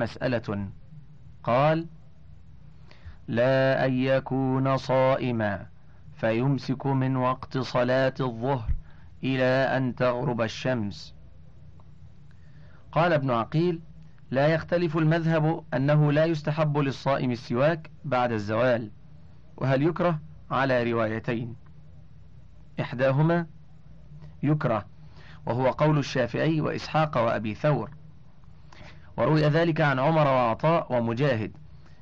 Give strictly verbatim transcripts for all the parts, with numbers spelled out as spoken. مسألة. قال: لا أن يكون صائما فيمسك من وقت صلاة الظهر إلى أن تغرب الشمس. قال ابن عقيل: لا يختلف المذهب أنه لا يستحب للصائم السواك بعد الزوال، وهل يكره؟ على روايتين، إحداهما يكره، وهو قول الشافعي وإسحاق وأبي ثور، وروي ذلك عن عمر وعطاء ومجاهد،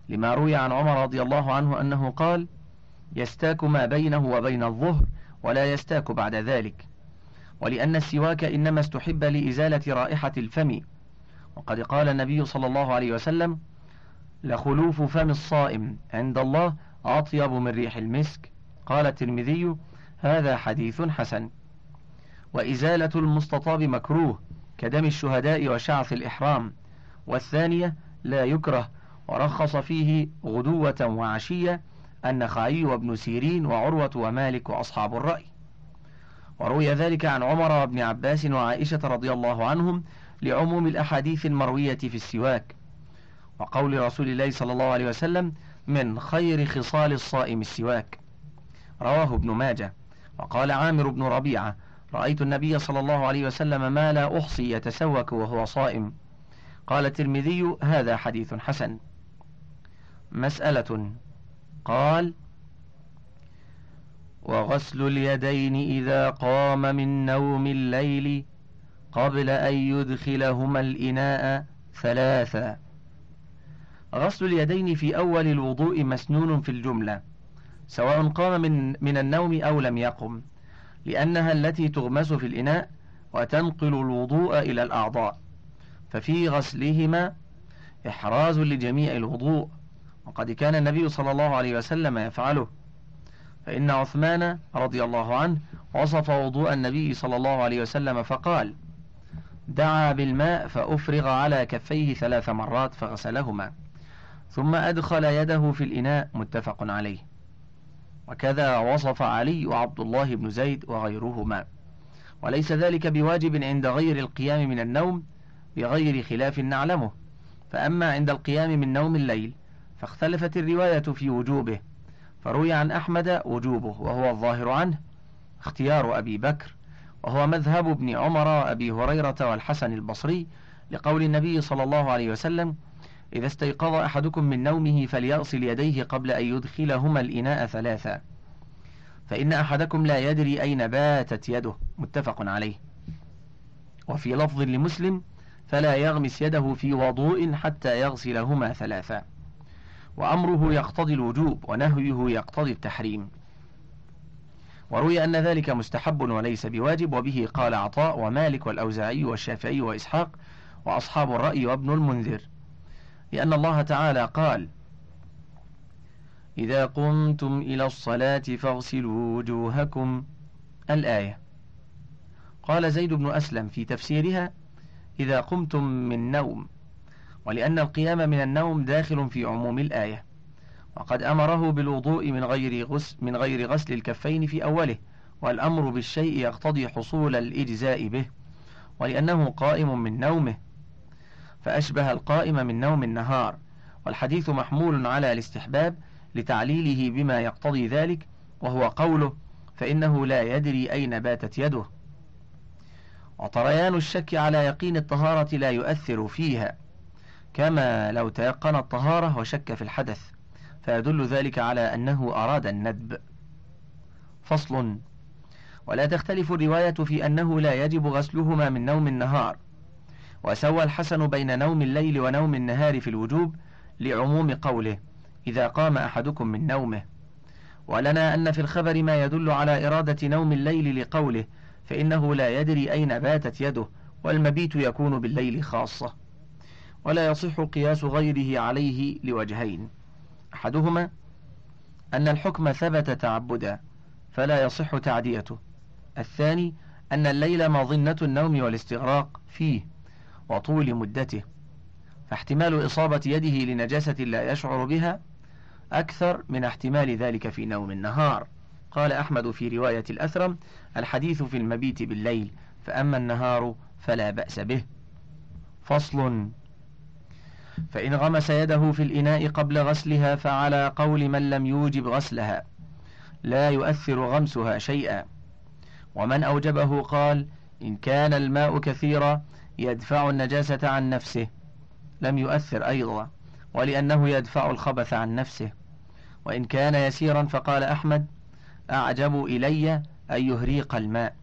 لما روي عن عمر رضي الله عنه أنه قال: يستاك ما بينه وبين الظهر ولا يستاك بعد ذلك، ولأن السواك إنما استحب لإزالة رائحة الفم، وقد قال النبي صلى الله عليه وسلم: لخلوف فم الصائم عند الله أطيب من ريح المسك. قال الترمذي: هذا حديث حسن. وإزالة المستطاب مكروه كدم الشهداء وشعث الإحرام، والثانية لا يكره، ورخص فيه غدوة وعشية النخعي وابن سيرين وعروة ومالك وأصحاب الرأي، وروي ذلك عن عمر وابن عباس وعائشة رضي الله عنهم لعموم الأحاديث المروية في السواك، وقول رسول الله صلى الله عليه وسلم: من خير خصال الصائم السواك، رواه ابن ماجه. وقال عامر بن ربيعة: رأيت النبي صلى الله عليه وسلم ما لا أحصي يتسوك وهو صائم. قال الترمذي: هذا حديث حسن. مسألة. قال: وغسل اليدين إذا قام من نوم الليل قبل أن يدخلهما الإناء ثلاثة. غسل اليدين في أول الوضوء مسنون في الجملة، سواء قام من, من النوم أو لم يقم، لأنها التي تغمس في الإناء وتنقل الوضوء إلى الأعضاء، ففي غسلهما إحراز لجميع الوضوء، وقد كان النبي صلى الله عليه وسلم يفعله، فإن عثمان رضي الله عنه وصف وضوء النبي صلى الله عليه وسلم فقال: دعا بالماء فأفرغ على كفيه ثلاث مرات فغسلهما ثم أدخل يده في الإناء، متفق عليه. وكذا وصف علي وعبد الله بن زيد وغيرهما، وليس ذلك بواجب عند غير القيام من النوم بغير خلاف نعلمه، فأما عند القيام من نوم الليل فاختلفت الرواية في وجوبه، فروي عن أحمد وجوبه، وهو الظاهر عنه اختيار أبي بكر، وهو مذهب ابن عمر وأبي هريرة والحسن البصري، لقول النبي صلى الله عليه وسلم: إذا استيقظ أحدكم من نومه فليغسل يديه قبل أن يدخلهما الإناء ثلاثا، فإن أحدكم لا يدري أين باتت يده، متفق عليه. وفي لفظ لمسلم: فلا يغمس يده في وضوء حتى يغسلهما ثلاثا. وأمره يقتضي الوجوب ونهيه يقتضي التحريم، وروي أن ذلك مستحب وليس بواجب، وبه قال عطاء ومالك والأوزاعي والشافعي وإسحاق وأصحاب الرأي وابن المنذر، لأن الله تعالى قال: إذا قمتم إلى الصلاة فاغسلوا وجوهكم، الآية. قال زيد بن أسلم في تفسيرها: إذا قمتم من نوم، ولأن القيام من النوم داخل في عموم الآية، وقد أمره بالوضوء من غير غسل من غير غسل الكفين في أوله، والأمر بالشيء يقتضي حصول الإجزاء به، ولأنه قائم من نومه، فأشبه القائم من نوم النهار، والحديث محمول على الاستحباب لتعليله بما يقتضي ذلك، وهو قوله: فإنه لا يدري أين باتت يده. وطريان الشك على يقين الطهارة لا يؤثر فيها، كما لو تيقن الطهارة وشك في الحدث، فيدل ذلك على أنه أراد الندب. فصل. ولا تختلف الرواية في أنه لا يجب غسلهما من نوم النهار، وسوى الحسن بين نوم الليل ونوم النهار في الوجوب لعموم قوله: إذا قام أحدكم من نومه. ولنا أن في الخبر ما يدل على إرادة نوم الليل لقوله: فإنه لا يدري أين باتت يده، والمبيت يكون بالليل خاصة، ولا يصح قياس غيره عليه لوجهين: أحدهما أن الحكم ثبت تعبدا فلا يصح تعديته، الثاني أن الليل مظنة النوم والاستغراق فيه وطول مدته، فاحتمال إصابة يده لنجاسة لا يشعر بها أكثر من احتمال ذلك في نوم النهار. قال أحمد في رواية الأثرم: الحديث في المبيت بالليل، فأما النهار فلا بأس به. فصل. فإن غمس يده في الإناء قبل غسلها فعلى قول من لم يوجب غسلها لا يؤثر غمسها شيئا. ومن أوجبه قال إن كان الماء كثيرا يدفع النجاسة عن نفسه لم يؤثر أيضا، ولأنه يدفع الخبث عن نفسه. وإن كان يسيرا فقال أحمد أعجب إلي أن يهريق الماء،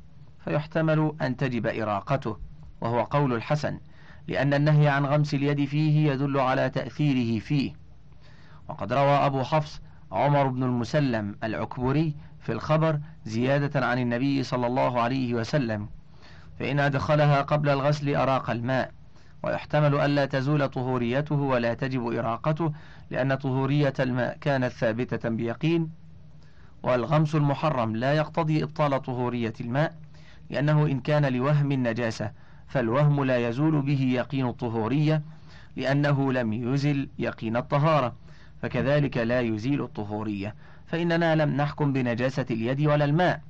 فيحتمل أن تجب إراقته، وهو قول الحسن، لأن النهي عن غمس اليد فيه يدل على تأثيره فيه. وقد روى أبو حفص عمر بن المسلم العكبري في الخبر زيادة عن النبي صلى الله عليه وسلم، فإن أدخلها قبل الغسل أراق الماء، ويحتمل ألا تزول طهوريته ولا تجب إراقته، لأن طهورية الماء كانت ثابتة بيقين، والغمس المحرم لا يقتضي إبطال طهورية الماء، لأنه إن كان لوهم النجاسة فالوهم لا يزول به يقين الطهورية، لأنه لم يزل يقين الطهارة، فكذلك لا يزيل الطهورية، فإننا لم نحكم بنجاسة اليد ولا الماء،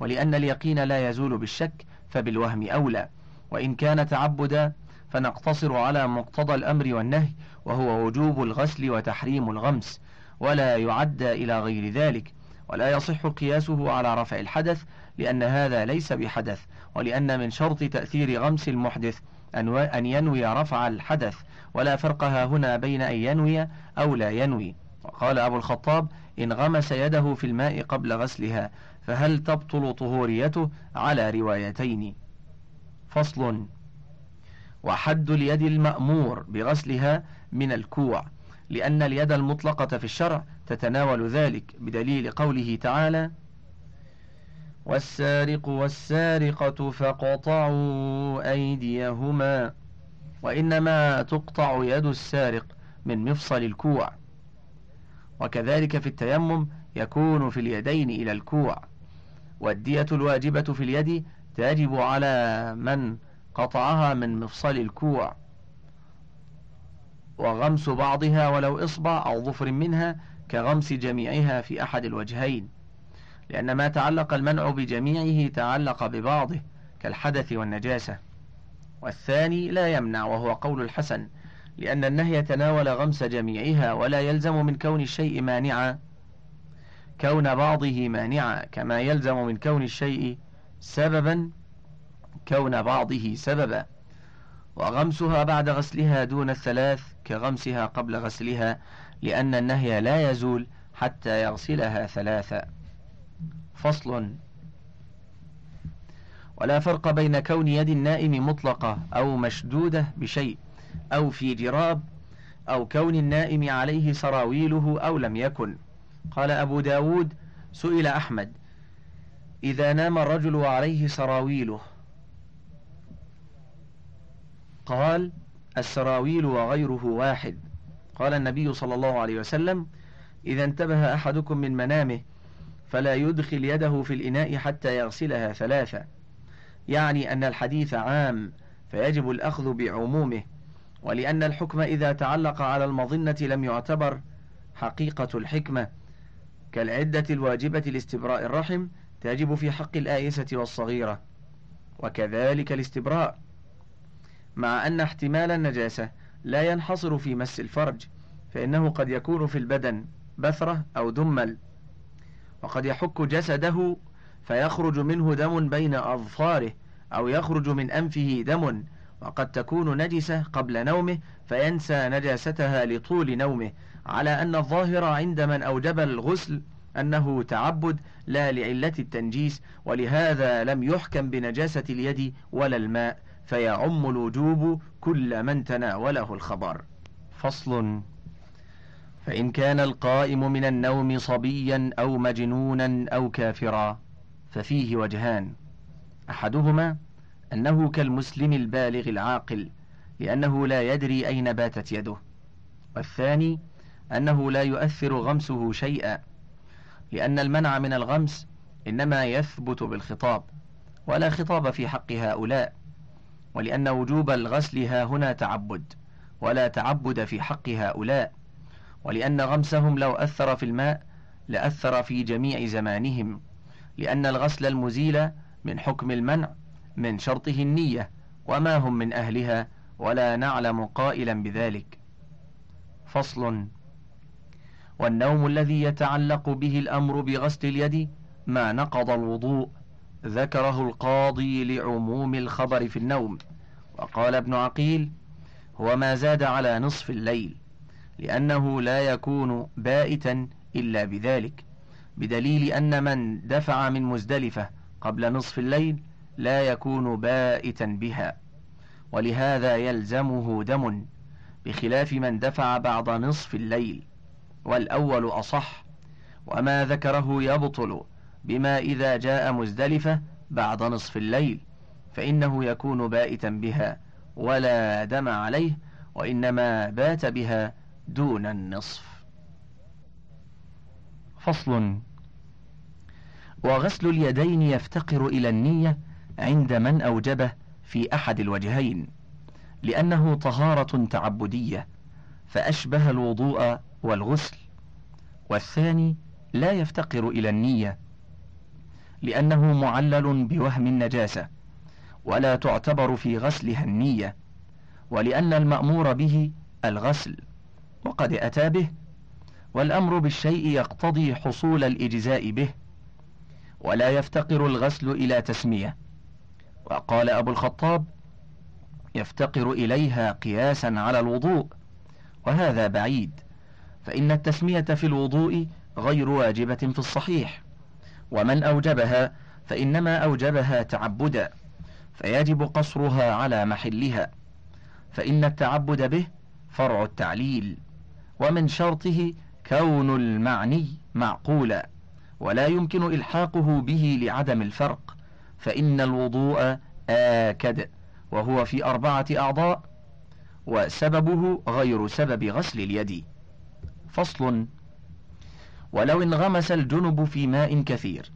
ولأن اليقين لا يزول بالشك فبالوهم أولى. وإن كان تعبدا فنقتصر على مقتضى الأمر والنهي، وهو وجوب الغسل وتحريم الغمس، ولا يعدى إلى غير ذلك، ولا يصح قياسه على رفع الحدث، لأن هذا ليس بحدث، ولأن من شرط تأثير غمس المحدث أن ينوي رفع الحدث، ولا فرق هنا بين أن ينوي أو لا ينوي. وقال أبو الخطاب إن غمس يده في الماء قبل غسلها فهل تبطل طهوريته على روايتين. فصل. وحد اليد المأمور بغسلها من الكوع، لأن اليد المطلقة في الشرع تتناول ذلك، بدليل قوله تعالى والسارق والسارقة فاقطعوا أيديهما، وإنما تقطع يد السارق من مفصل الكوع. وكذلك في التيمم يكون في اليدين إلى الكوع. والدية الواجبة في اليد تجب على من قطعها من مفصل الكوع، وغمس بعضها ولو إصبع أو ظفر منها كغمس جميعها في أحد الوجهين، لأن ما تعلق المنع بجميعه تعلق ببعضه كالحدث والنجاسة. والثاني لا يمنع، وهو قول الحسن، لأن النهي تناول غمس جميعها، ولا يلزم من كون الشيء مانعا كون بعضه مانعا، كما يلزم من كون الشيء سببا كون بعضه سببا. وغمسها بعد غسلها دون الثلاث كغمسها قبل غسلها، لأن النهي لا يزول حتى يغسلها ثلاثا. فصل. ولا فرق بين كون يد النائم مطلقة أو مشدودة بشيء أو في جراب، أو كون النائم عليه سراويله أو لم يكن. قال أبو داود سئل أحمد إذا نام الرجل وعليه سراويله، قال السراويل وغيره واحد. قال النبي صلى الله عليه وسلم إذا انتبه أحدكم من منامه فلا يدخل يده في الإناء حتى يغسلها ثلاثة، يعني أن الحديث عام فيجب الأخذ بعمومه، ولأن الحكم إذا تعلق على المظنة لم يعتبر حقيقة الحكمة، كالعدة الواجبة لاستبراء الرحم تجب في حق الآيسة والصغيرة، وكذلك الاستبراء، مع أن احتمال النجاسة لا ينحصر في مس الفرج، فإنه قد يكون في البدن بثرة أو دمل، وقد يحك جسده فيخرج منه دم بين أظفاره، أو يخرج من أنفه دم، وقد تكون نجسة قبل نومه فينسى نجاستها لطول نومه، على أن الظاهر عند من أوجب الغسل أنه تعبد لا لعلة التنجيس، ولهذا لم يحكم بنجاسة اليد ولا الماء، فيعم الوجوب كل من تناوله الخبر. فصل. فإن كان القائم من النوم صبيا أو مجنونا أو كافرا ففيه وجهان، أحدهما أنه كالمسلم البالغ العاقل، لأنه لا يدري أين باتت يده، والثاني أنه لا يؤثر غمسه شيئا، لأن المنع من الغمس إنما يثبت بالخطاب، ولا خطاب في حق هؤلاء، ولأن وجوب الغسل ها هنا تعبد، ولا تعبد في حق هؤلاء، ولأن غمسهم لو أثر في الماء لأثر في جميع زمانهم، لأن الغسل المزيل من حكم المنع من شرطه النية، وما هم من أهلها، ولا نعلم قائلا بذلك. فصل. والنوم الذي يتعلق به الأمر بغسل اليد ما نقض الوضوء، ذكره القاضي لعموم الخبر في النوم. وقال ابن عقيل: هو ما زاد على نصف الليل، لأنه لا يكون بائتا إلا بذلك، بدليل أن من دفع من مزدلفة قبل نصف الليل لا يكون بائتا بها، ولهذا يلزمه دم، بخلاف من دفع بعد نصف الليل، والأول أصح. وما ذكره يبطل بما إذا جاء مزدلفة بعد نصف الليل، فإنه يكون بائتا بها ولا دم عليه، وإنما بات بها دون النصف. فصل. وغسل اليدين يفتقر إلى النية عند من أوجبه في أحد الوجهين، لأنه طهارة تعبدية فأشبه الوضوء والغسل، والثاني لا يفتقر إلى النية لأنه معلل بوهم النجاسة ولا تعتبر في غسلها النية، ولأن المأمور به الغسل وقد أتى به، والأمر بالشيء يقتضي حصول الإجزاء به، ولا يفتقر الغسل إلى تسمية. وقال أبو الخطاب: يفتقر إليها قياسا على الوضوء، وهذا بعيد، فإن التسمية في الوضوء غير واجبة في الصحيح، ومن أوجبها فإنما أوجبها تعبدا، فيجب قصرها على محلها، فإن التعبد به فرع التعليل، ومن شرطه كون المعني معقولا، ولا يمكن إلحاقه به لعدم الفرق، فإن الوضوء آكد، وهو في أربعة أعضاء، وسببه غير سبب غسل اليد. فصل. ولو انغمس الجنب في ماء كثير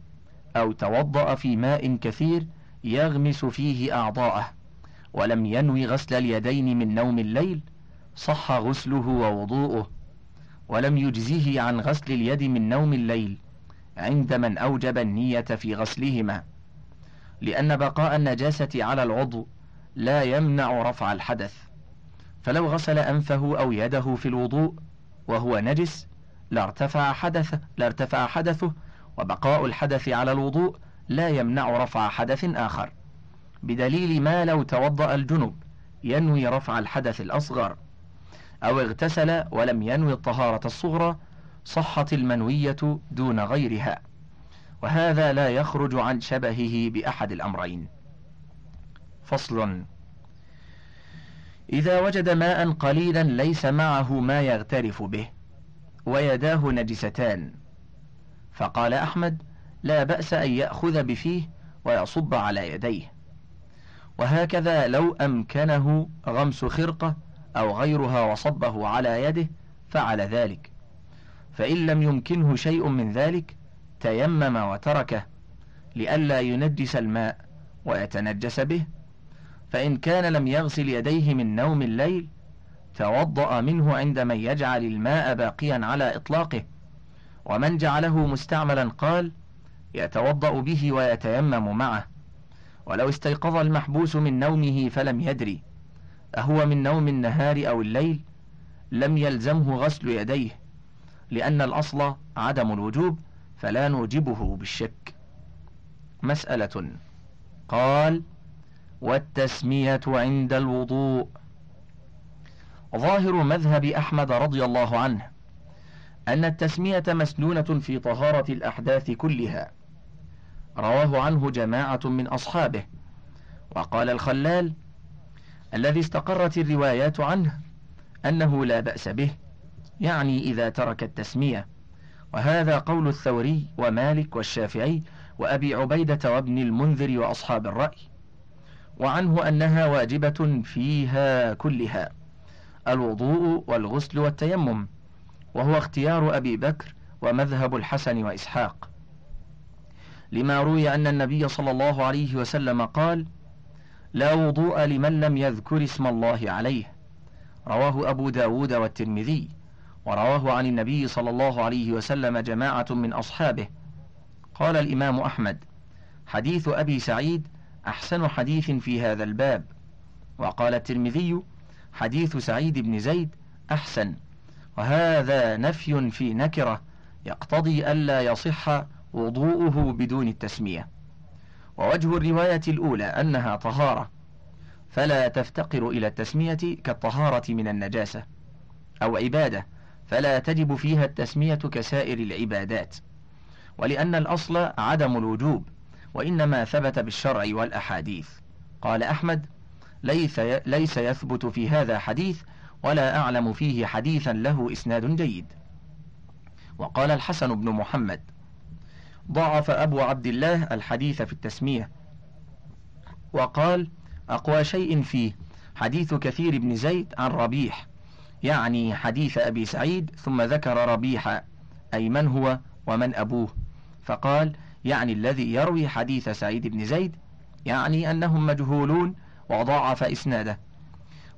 أو توضأ في ماء كثير يغمس فيه أعضاءه، ولم ينوي غسل اليدين من نوم الليل، صح غسله ووضوءه، ولم يجزه عن غسل اليد من نوم الليل عند من أوجب النية في غسلهما، لأن بقاء النجاسة على العضو لا يمنع رفع الحدث، فلو غسل أنفه أو يده في الوضوء وهو نجس لارتفع حدثه, لارتفع حدثه وبقاء الحدث على الوضوء لا يمنع رفع حدث آخر، بدليل ما لو توضأ الجنب ينوي رفع الحدث الأصغر، أو اغتسل ولم ينوي الطهارة الصغرى، صحت المنوية دون غيرها، وهذا لا يخرج عن شبهه بأحد الأمرين. فصل. إذا وجد ماء قليلا ليس معه ما يغترف به ويداه نجستان، فقال أحمد: لا بأس أن يأخذ بفيه ويصب على يديه. وهكذا لو أمكنه غمس خرقة أو غيرها وصبه على يده فعل ذلك، فإن لم يمكنه شيء من ذلك تيمم وتركه لئلا ينجس الماء ويتنجس به، فإن كان لم يغسل يديه من نوم الليل توضأ منه عند من يجعل الماء باقيا على إطلاقه، ومن جعله مستعملا قال: يتوضأ به ويتيمم معه. ولو استيقظ المحبوس من نومه فلم يدري أهو من نوم النهار أو الليل لم يلزمه غسل يديه، لأن الأصل عدم الوجوب، فلا نوجبه بالشك. مسألة. قال: والتسمية عند الوضوء. ظاهر مذهب أحمد رضي الله عنه أن التسمية مسنونة في طهارة الأحداث كلها، رواه عنه جماعة من أصحابه. وقال الخلال: الذي استقرت الروايات عنه أنه لا بأس به، يعني إذا ترك التسمية، وهذا قول الثوري ومالك والشافعي وأبي عبيدة وابن المنذر وأصحاب الرأي، وعنه أنها واجبة فيها كلها، الوضوء والغسل والتيمم، وهو اختيار أبي بكر ومذهب الحسن وإسحاق، لما روي أن النبي صلى الله عليه وسلم قال: لا وضوء لمن لم يذكر اسم الله عليه، رواه أبو داود والترمذي، ورواه عن النبي صلى الله عليه وسلم جماعة من أصحابه. قال الإمام أحمد: حديث أبي سعيد أحسن حديث في هذا الباب. وقال الترمذي: حديث سعيد بن زيد أحسن، وهذا نفي في نكرة يقتضي ألا يصح وضوءه بدون التسمية. ووجه الرواية الأولى أنها طهارة فلا تفتقر إلى التسمية كالطهارة من النجاسة، أو عبادة فلا تجب فيها التسمية كسائر العبادات، ولأن الأصل عدم الوجوب وإنما ثبت بالشرع والأحاديث. قال أحمد: ليس يثبت في هذا حديث ولا أعلم فيه حديثا له إسناد جيد. وقال الحسن بن محمد: ضعف أبو عبد الله الحديث في التسمية، وقال: أقوى شيء فيه حديث كثير بن زيد عن ربيح، يعني حديث أبي سعيد، ثم ذكر ربيح أي من هو ومن أبوه، فقال: يعني الذي يروي حديث سعيد بن زيد، يعني أنهم مجهولون، وضعف إسناده.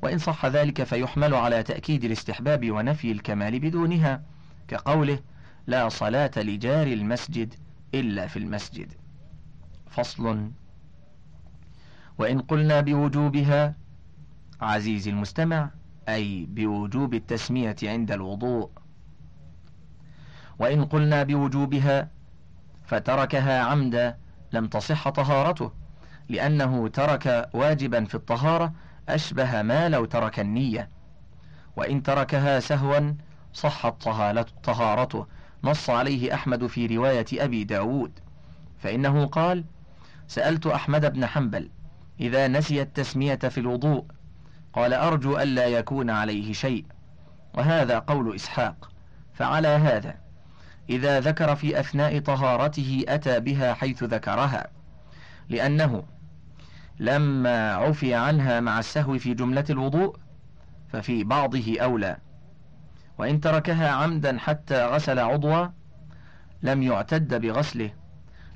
وإن صح ذلك فيحمل على تأكيد الاستحباب ونفي الكمال بدونها، كقوله: لا صلاة لجار المسجد إلا في المسجد. فصل. وإن قلنا بوجوبها عزيزي المستمع أي بوجوب التسمية عند الوضوء، وإن قلنا بوجوبها فتركها عمدا لم تصح طهارته، لأنه ترك واجبا في الطهارة أشبه ما لو ترك النية، وإن تركها سهوا صحت طهارته، نص عليه أحمد في رواية أبي داود، فإنه قال: سألت أحمد بن حنبل إذا نسي التسمية في الوضوء، قال: أرجو ألا يكون عليه شيء. وهذا قول إسحاق. فعلى هذا إذا ذكر في أثناء طهارته أتى بها حيث ذكرها، لأنه لما عفي عنها مع السهو في جملة الوضوء ففي بعضه أولى. وإن تركها عمدا حتى غسل عضوا لم يعتد بغسله،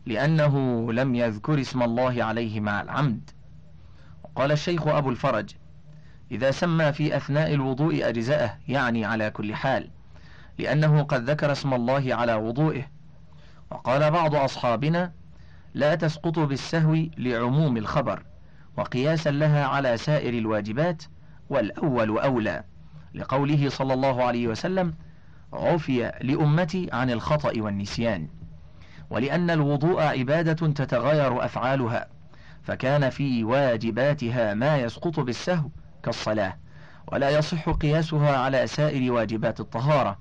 لأنه لم يذكر اسم الله عليه مع العمد. وقال الشيخ أبو الفرج: إذا سمى في أثناء الوضوء أجزاءه يعني على كل حال، لأنه قد ذكر اسم الله على وضوئه. وقال بعض أصحابنا: لا تسقط بالسهو لعموم الخبر، وقياسا لها على سائر الواجبات، والأول أولى، لقوله صلى الله عليه وسلم: عفي لأمتي عن الخطأ والنسيان. ولأن الوضوء عبادة تتغير أفعالها، فكان في واجباتها ما يسقط بالسهو كالصلاة، ولا يصح قياسها على سائر واجبات الطهارة،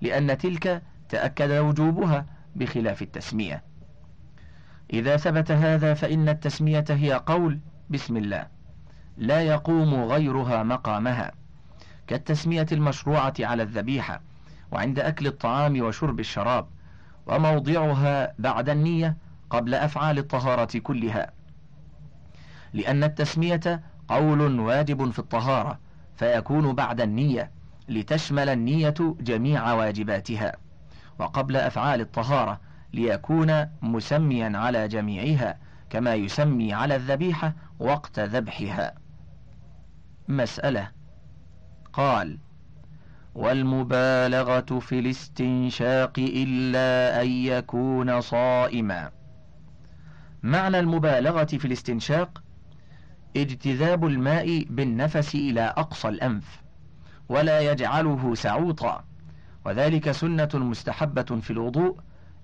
لأن تلك تأكد وجوبها بخلاف التسمية. إذا ثبت هذا فإن التسمية هي قول بسم الله لا يقوم غيرها مقامها، كالتسمية المشروعة على الذبيحة وعند أكل الطعام وشرب الشراب، وموضعها بعد النية قبل أفعال الطهارة كلها، لأن التسمية قول واجب في الطهارة فيكون بعد النية، لتشمل النية جميع واجباتها، وقبل أفعال الطهارة ليكون مسميا على جميعها كما يسمي على الذبيحة وقت ذبحها. مسألة. قال: والمبالغة في الاستنشاق إلا أن يكون صائما. معنى المبالغة في الاستنشاق اجتذاب الماء بالنفس إلى أقصى الأنف ولا يجعله سعوطا، وذلك سنة مستحبة في الوضوء،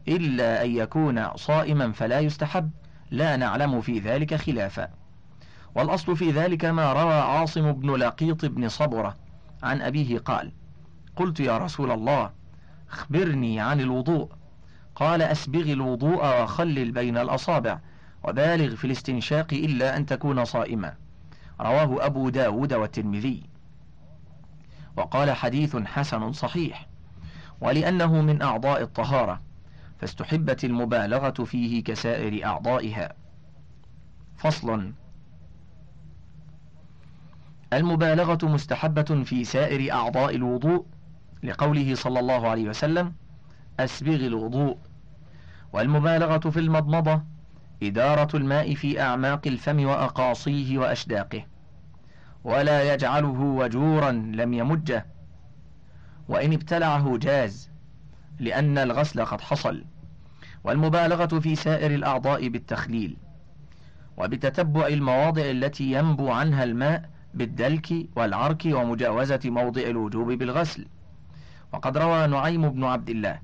إلا أن يكون صائما فلا يستحب، لا نعلم في ذلك خلافا. والأصل في ذلك ما روى عاصم بن لقيط بن صبرة عن أبيه قال: قلت يا رسول الله أخبرني عن الوضوء، قال: أسبغ الوضوء وخلل بين الأصابع، وبالغ في الاستنشاق إلا أن تكون صائما. رواه أبو داود والترمذي. وقال: حديث حسن صحيح. ولأنه من أعضاء الطهارة فاستحبت المبالغة فيه كسائر أعضائها. فصل. المبالغة مستحبة في سائر أعضاء الوضوء، لقوله صلى الله عليه وسلم: أسبغ الوضوء. والمبالغة في المضمضة إدارة الماء في أعماق الفم وأقاصيه وأشداقه، ولا يجعله وجورا لم يمجه، وإن ابتلعه جاز، لأن الغسل قد حصل. والمبالغة في سائر الأعضاء بالتخليل، وبتتبع المواضع التي ينبو عنها الماء بالدلك والعرك، ومجاوزة موضع الوجوب بالغسل. وقد روى نعيم بن عبد الله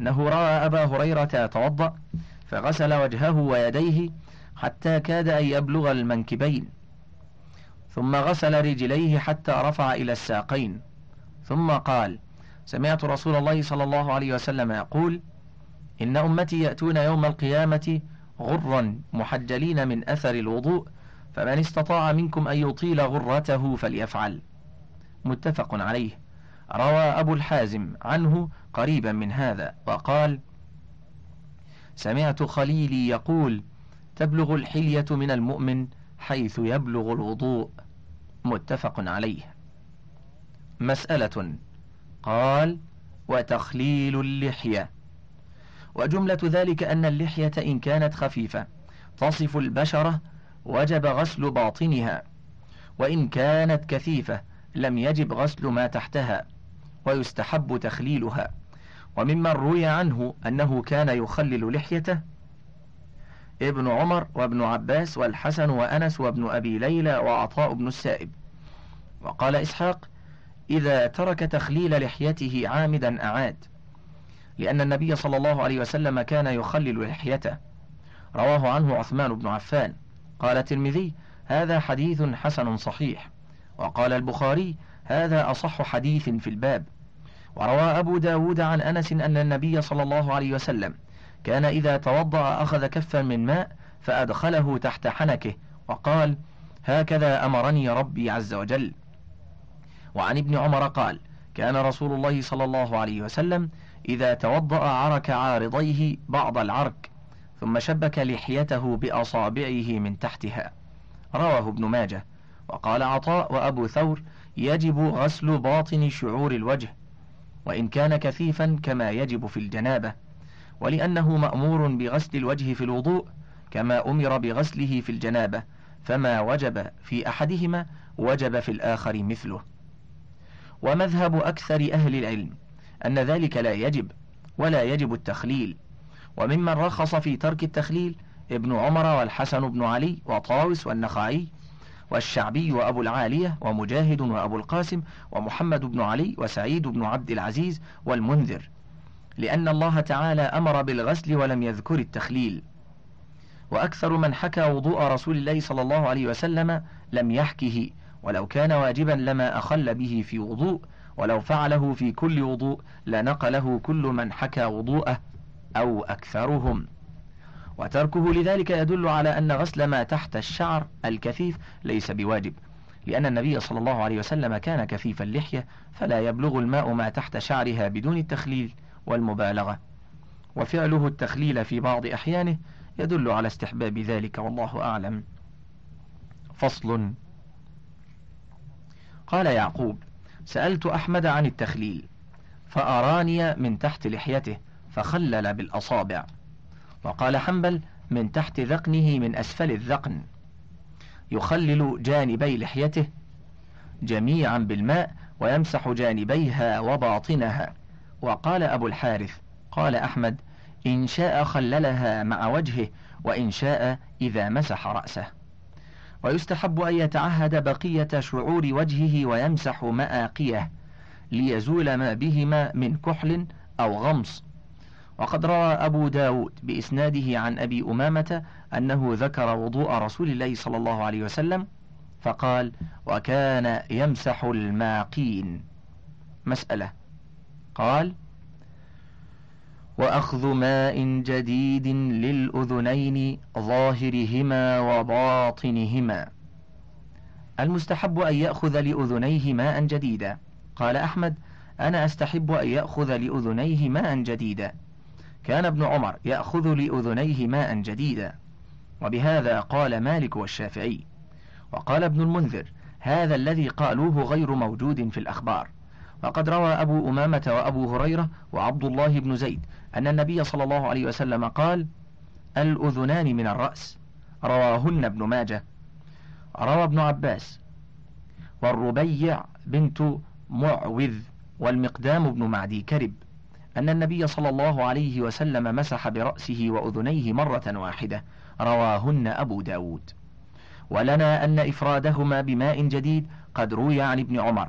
أنه رأى أبا هريرة توضأ فغسل وجهه ويديه حتى كاد أن يبلغ المنكبين، ثم غسل رجليه حتى رفع إلى الساقين، ثم قال: سمعت رسول الله صلى الله عليه وسلم يقول: إن أمتي يأتون يوم القيامة غرا محجلين من أثر الوضوء، فمن استطاع منكم أن يطيل غرته فليفعل. متفق عليه. روى أبو الحازم عنه قريبا من هذا وقال: سمعت خليلي يقول: تبلغ الحلية من المؤمن حيث يبلغ الوضوء. متفق عليه. مسألة. قال: وتخليل اللحية. وجملة ذلك أن اللحية إن كانت خفيفة تصف البشرة وجب غسل باطنها، وإن كانت كثيفة لم يجب غسل ما تحتها، ويستحب تخليلها. وممن روي عنه أنه كان يخلل لحيته ابن عمر وابن عباس والحسن وأنس وابن أبي ليلى وعطاء بن السائب. وقال إسحاق: إذا ترك تخليل لحيته عامدا أعاد، لأن النبي صلى الله عليه وسلم كان يخلل لحيته. رواه عنه عثمان بن عفان. قال الترمذي: هذا حديث حسن صحيح. وقال البخاري: هذا أصح حديث في الباب. وروى أبو داود عن أنس أن النبي صلى الله عليه وسلم كان إذا توضأ أخذ كفا من ماء فأدخله تحت حنكه وقال: هكذا أمرني ربي عز وجل. وعن ابن عمر قال: كان رسول الله صلى الله عليه وسلم إذا توضأ عرك عارضيه بعض العرك، ثم شبك لحيته بأصابعه من تحتها. رواه ابن ماجه. وقال عطاء وأبو ثور: يجب غسل باطن شعور الوجه وإن كان كثيفا كما يجب في الجنابة، ولأنه مأمور بغسل الوجه في الوضوء كما أمر بغسله في الجنابة، فما وجب في أحدهما وجب في الآخر مثله. ومذهب أكثر أهل العلم أن ذلك لا يجب، ولا يجب التخليل. وممن رخص في ترك التخليل ابن عمر والحسن بن علي وطاوس والنخعي والشعبي وأبو العالية ومجاهد وأبو القاسم ومحمد بن علي وسعيد بن عبد العزيز والمنذر، لأن الله تعالى أمر بالغسل ولم يذكر التخليل. وأكثر من حكى وضوء رسول الله صلى الله عليه وسلم لم يحكه، ولو كان واجبا لما أخل به في وضوء، ولو فعله في كل وضوء لنقله كل من حكى وضوءه أو أكثرهم. وتركه لذلك يدل على أن غسل ما تحت الشعر الكثيف ليس بواجب، لأن النبي صلى الله عليه وسلم كان كثيف اللحية، فلا يبلغ الماء ما تحت شعرها بدون التخليل والمبالغة. وفعله التخليل في بعض أحيانه يدل على استحباب ذلك، والله أعلم. فصل. قال يعقوب: سألت أحمد عن التخليل فأراني من تحت لحيته فخلل بالأصابع. وقال حنبل: من تحت ذقنه من أسفل الذقن، يخلل جانبي لحيته جميعا بالماء ويمسح جانبيها وباطنها. وقال أبو الحارث: قال أحمد: إن شاء خللها مع وجهه، وإن شاء إذا مسح رأسه. ويستحب أن يتعهد بقية شعور وجهه ويمسح مآقيه ليزول ما بهما من كحل أو غمص. وقد روى أبو داود بإسناده عن أبي أمامة أنه ذكر وضوء رسول الله صلى الله عليه وسلم فقال: وكان يمسح الماقين. مسألة. قال: وأخذ ماء جديد للأذنين ظاهرهما وباطنهما. المستحب أن يأخذ لأذنيه ماء جديدا. قال أحمد: أنا أستحب أن يأخذ لأذنيه ماء جديدا. كان ابن عمر يأخذ لأذنيه ماء جديدا. وبهذا قال مالك والشافعي. وقال ابن المنذر: هذا الذي قالوه غير موجود في الأخبار. وقد روى أبو أمامة وأبو هريرة وعبد الله بن زيد أن النبي صلى الله عليه وسلم قال: الأذنان من الرأس. رواهن ابن ماجه. روى ابن عباس والربيع بنت معوذ والمقدام بن معدي كرب أن النبي صلى الله عليه وسلم مسح برأسه وأذنيه مرة واحدة. رواهن أبو داود. ولنا أن إفرادهما بماء جديد قد روي عن ابن عمر.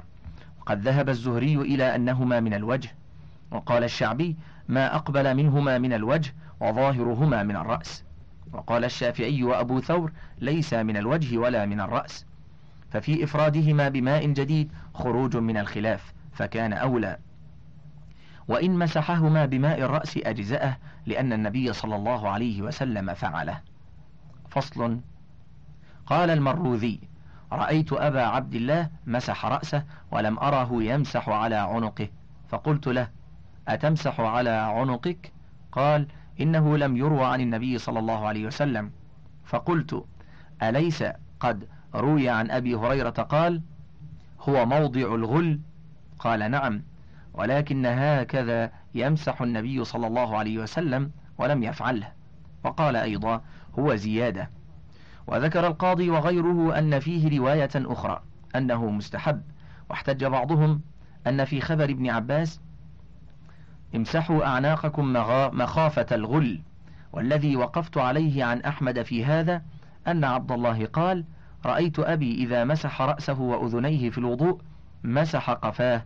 قد ذهب الزهري إلى أنهما من الوجه، وقال الشعبي ما أقبل منهما من الوجه وظاهرهما من الرأس، وقال الشافعي وأبو ثور ليس من الوجه ولا من الرأس، ففي إفرادهما بماء جديد خروج من الخلاف فكان أولى، وإن مسحهما بماء الرأس أجزأه لأن النبي صلى الله عليه وسلم فعله. فصل. قال المروذي رأيت أبا عبد الله مسح رأسه ولم أره يمسح على عنقه، فقلت له أتمسح على عنقك؟ قال إنه لم يروى عن النبي صلى الله عليه وسلم. فقلت أليس قد روي عن أبي هريرة قال هو موضع الغل؟ قال نعم، ولكن هكذا يمسح النبي صلى الله عليه وسلم ولم يفعله. وقال أيضا هو زيادة. وذكر القاضي وغيره أن فيه رواية أخرى أنه مستحب، واحتج بعضهم أن في خبر ابن عباس امسحوا أعناقكم مخافة الغل، والذي وقفت عليه عن أحمد في هذا أن عبد الله قال رأيت أبي إذا مسح رأسه وأذنيه في الوضوء مسح قفاه،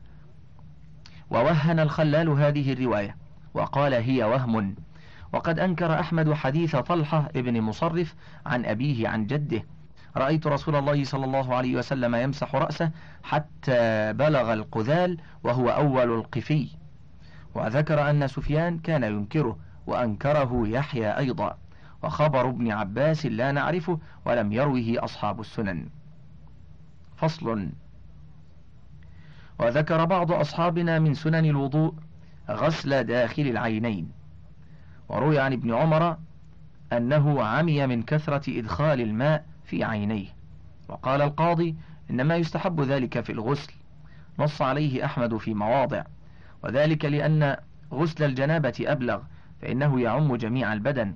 ووهن الخلال هذه الرواية وقال هي وهم. وقد أنكر أحمد حديث طلحة ابن مصرف عن أبيه عن جده رأيت رسول الله صلى الله عليه وسلم يمسح رأسه حتى بلغ القذال وهو أول القفي، وذكر أن سفيان كان ينكره وأنكره يحيى أيضا، وخبر ابن عباس لا نعرفه ولم يروه أصحاب السنن. فصل. وذكر بعض أصحابنا من سنن الوضوء غسل داخل العينين، وروي عن ابن عمر أنه عمي من كثرة إدخال الماء في عينيه، وقال القاضي إنما يستحب ذلك في الغسل، نص عليه أحمد في مواضع، وذلك لأن غسل الجنابة أبلغ فإنه يعم جميع البدن،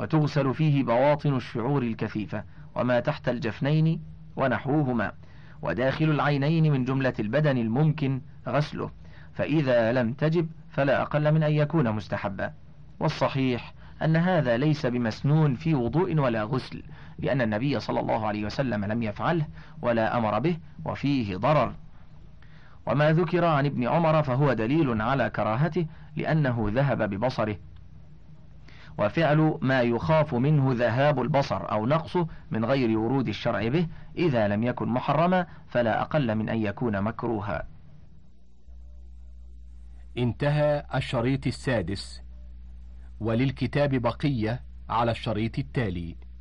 وتغسل فيه بواطن الشعور الكثيفة وما تحت الجفنين ونحوهما، وداخل العينين من جملة البدن الممكن غسله، فإذا لم تجب فلا أقل من أن يكون مستحبا. والصحيح أن هذا ليس بمسنون في وضوء ولا غسل، لأن النبي صلى الله عليه وسلم لم يفعله ولا أمر به، وفيه ضرر. وما ذكر عن ابن عمر فهو دليل على كراهته لأنه ذهب ببصره، وفعل ما يخاف منه ذهاب البصر أو نقصه من غير ورود الشرع به إذا لم يكن محرما فلا أقل من أن يكون مكروها. انتهى الشريط السادس، وللكتاب بقية على الشريط التالي.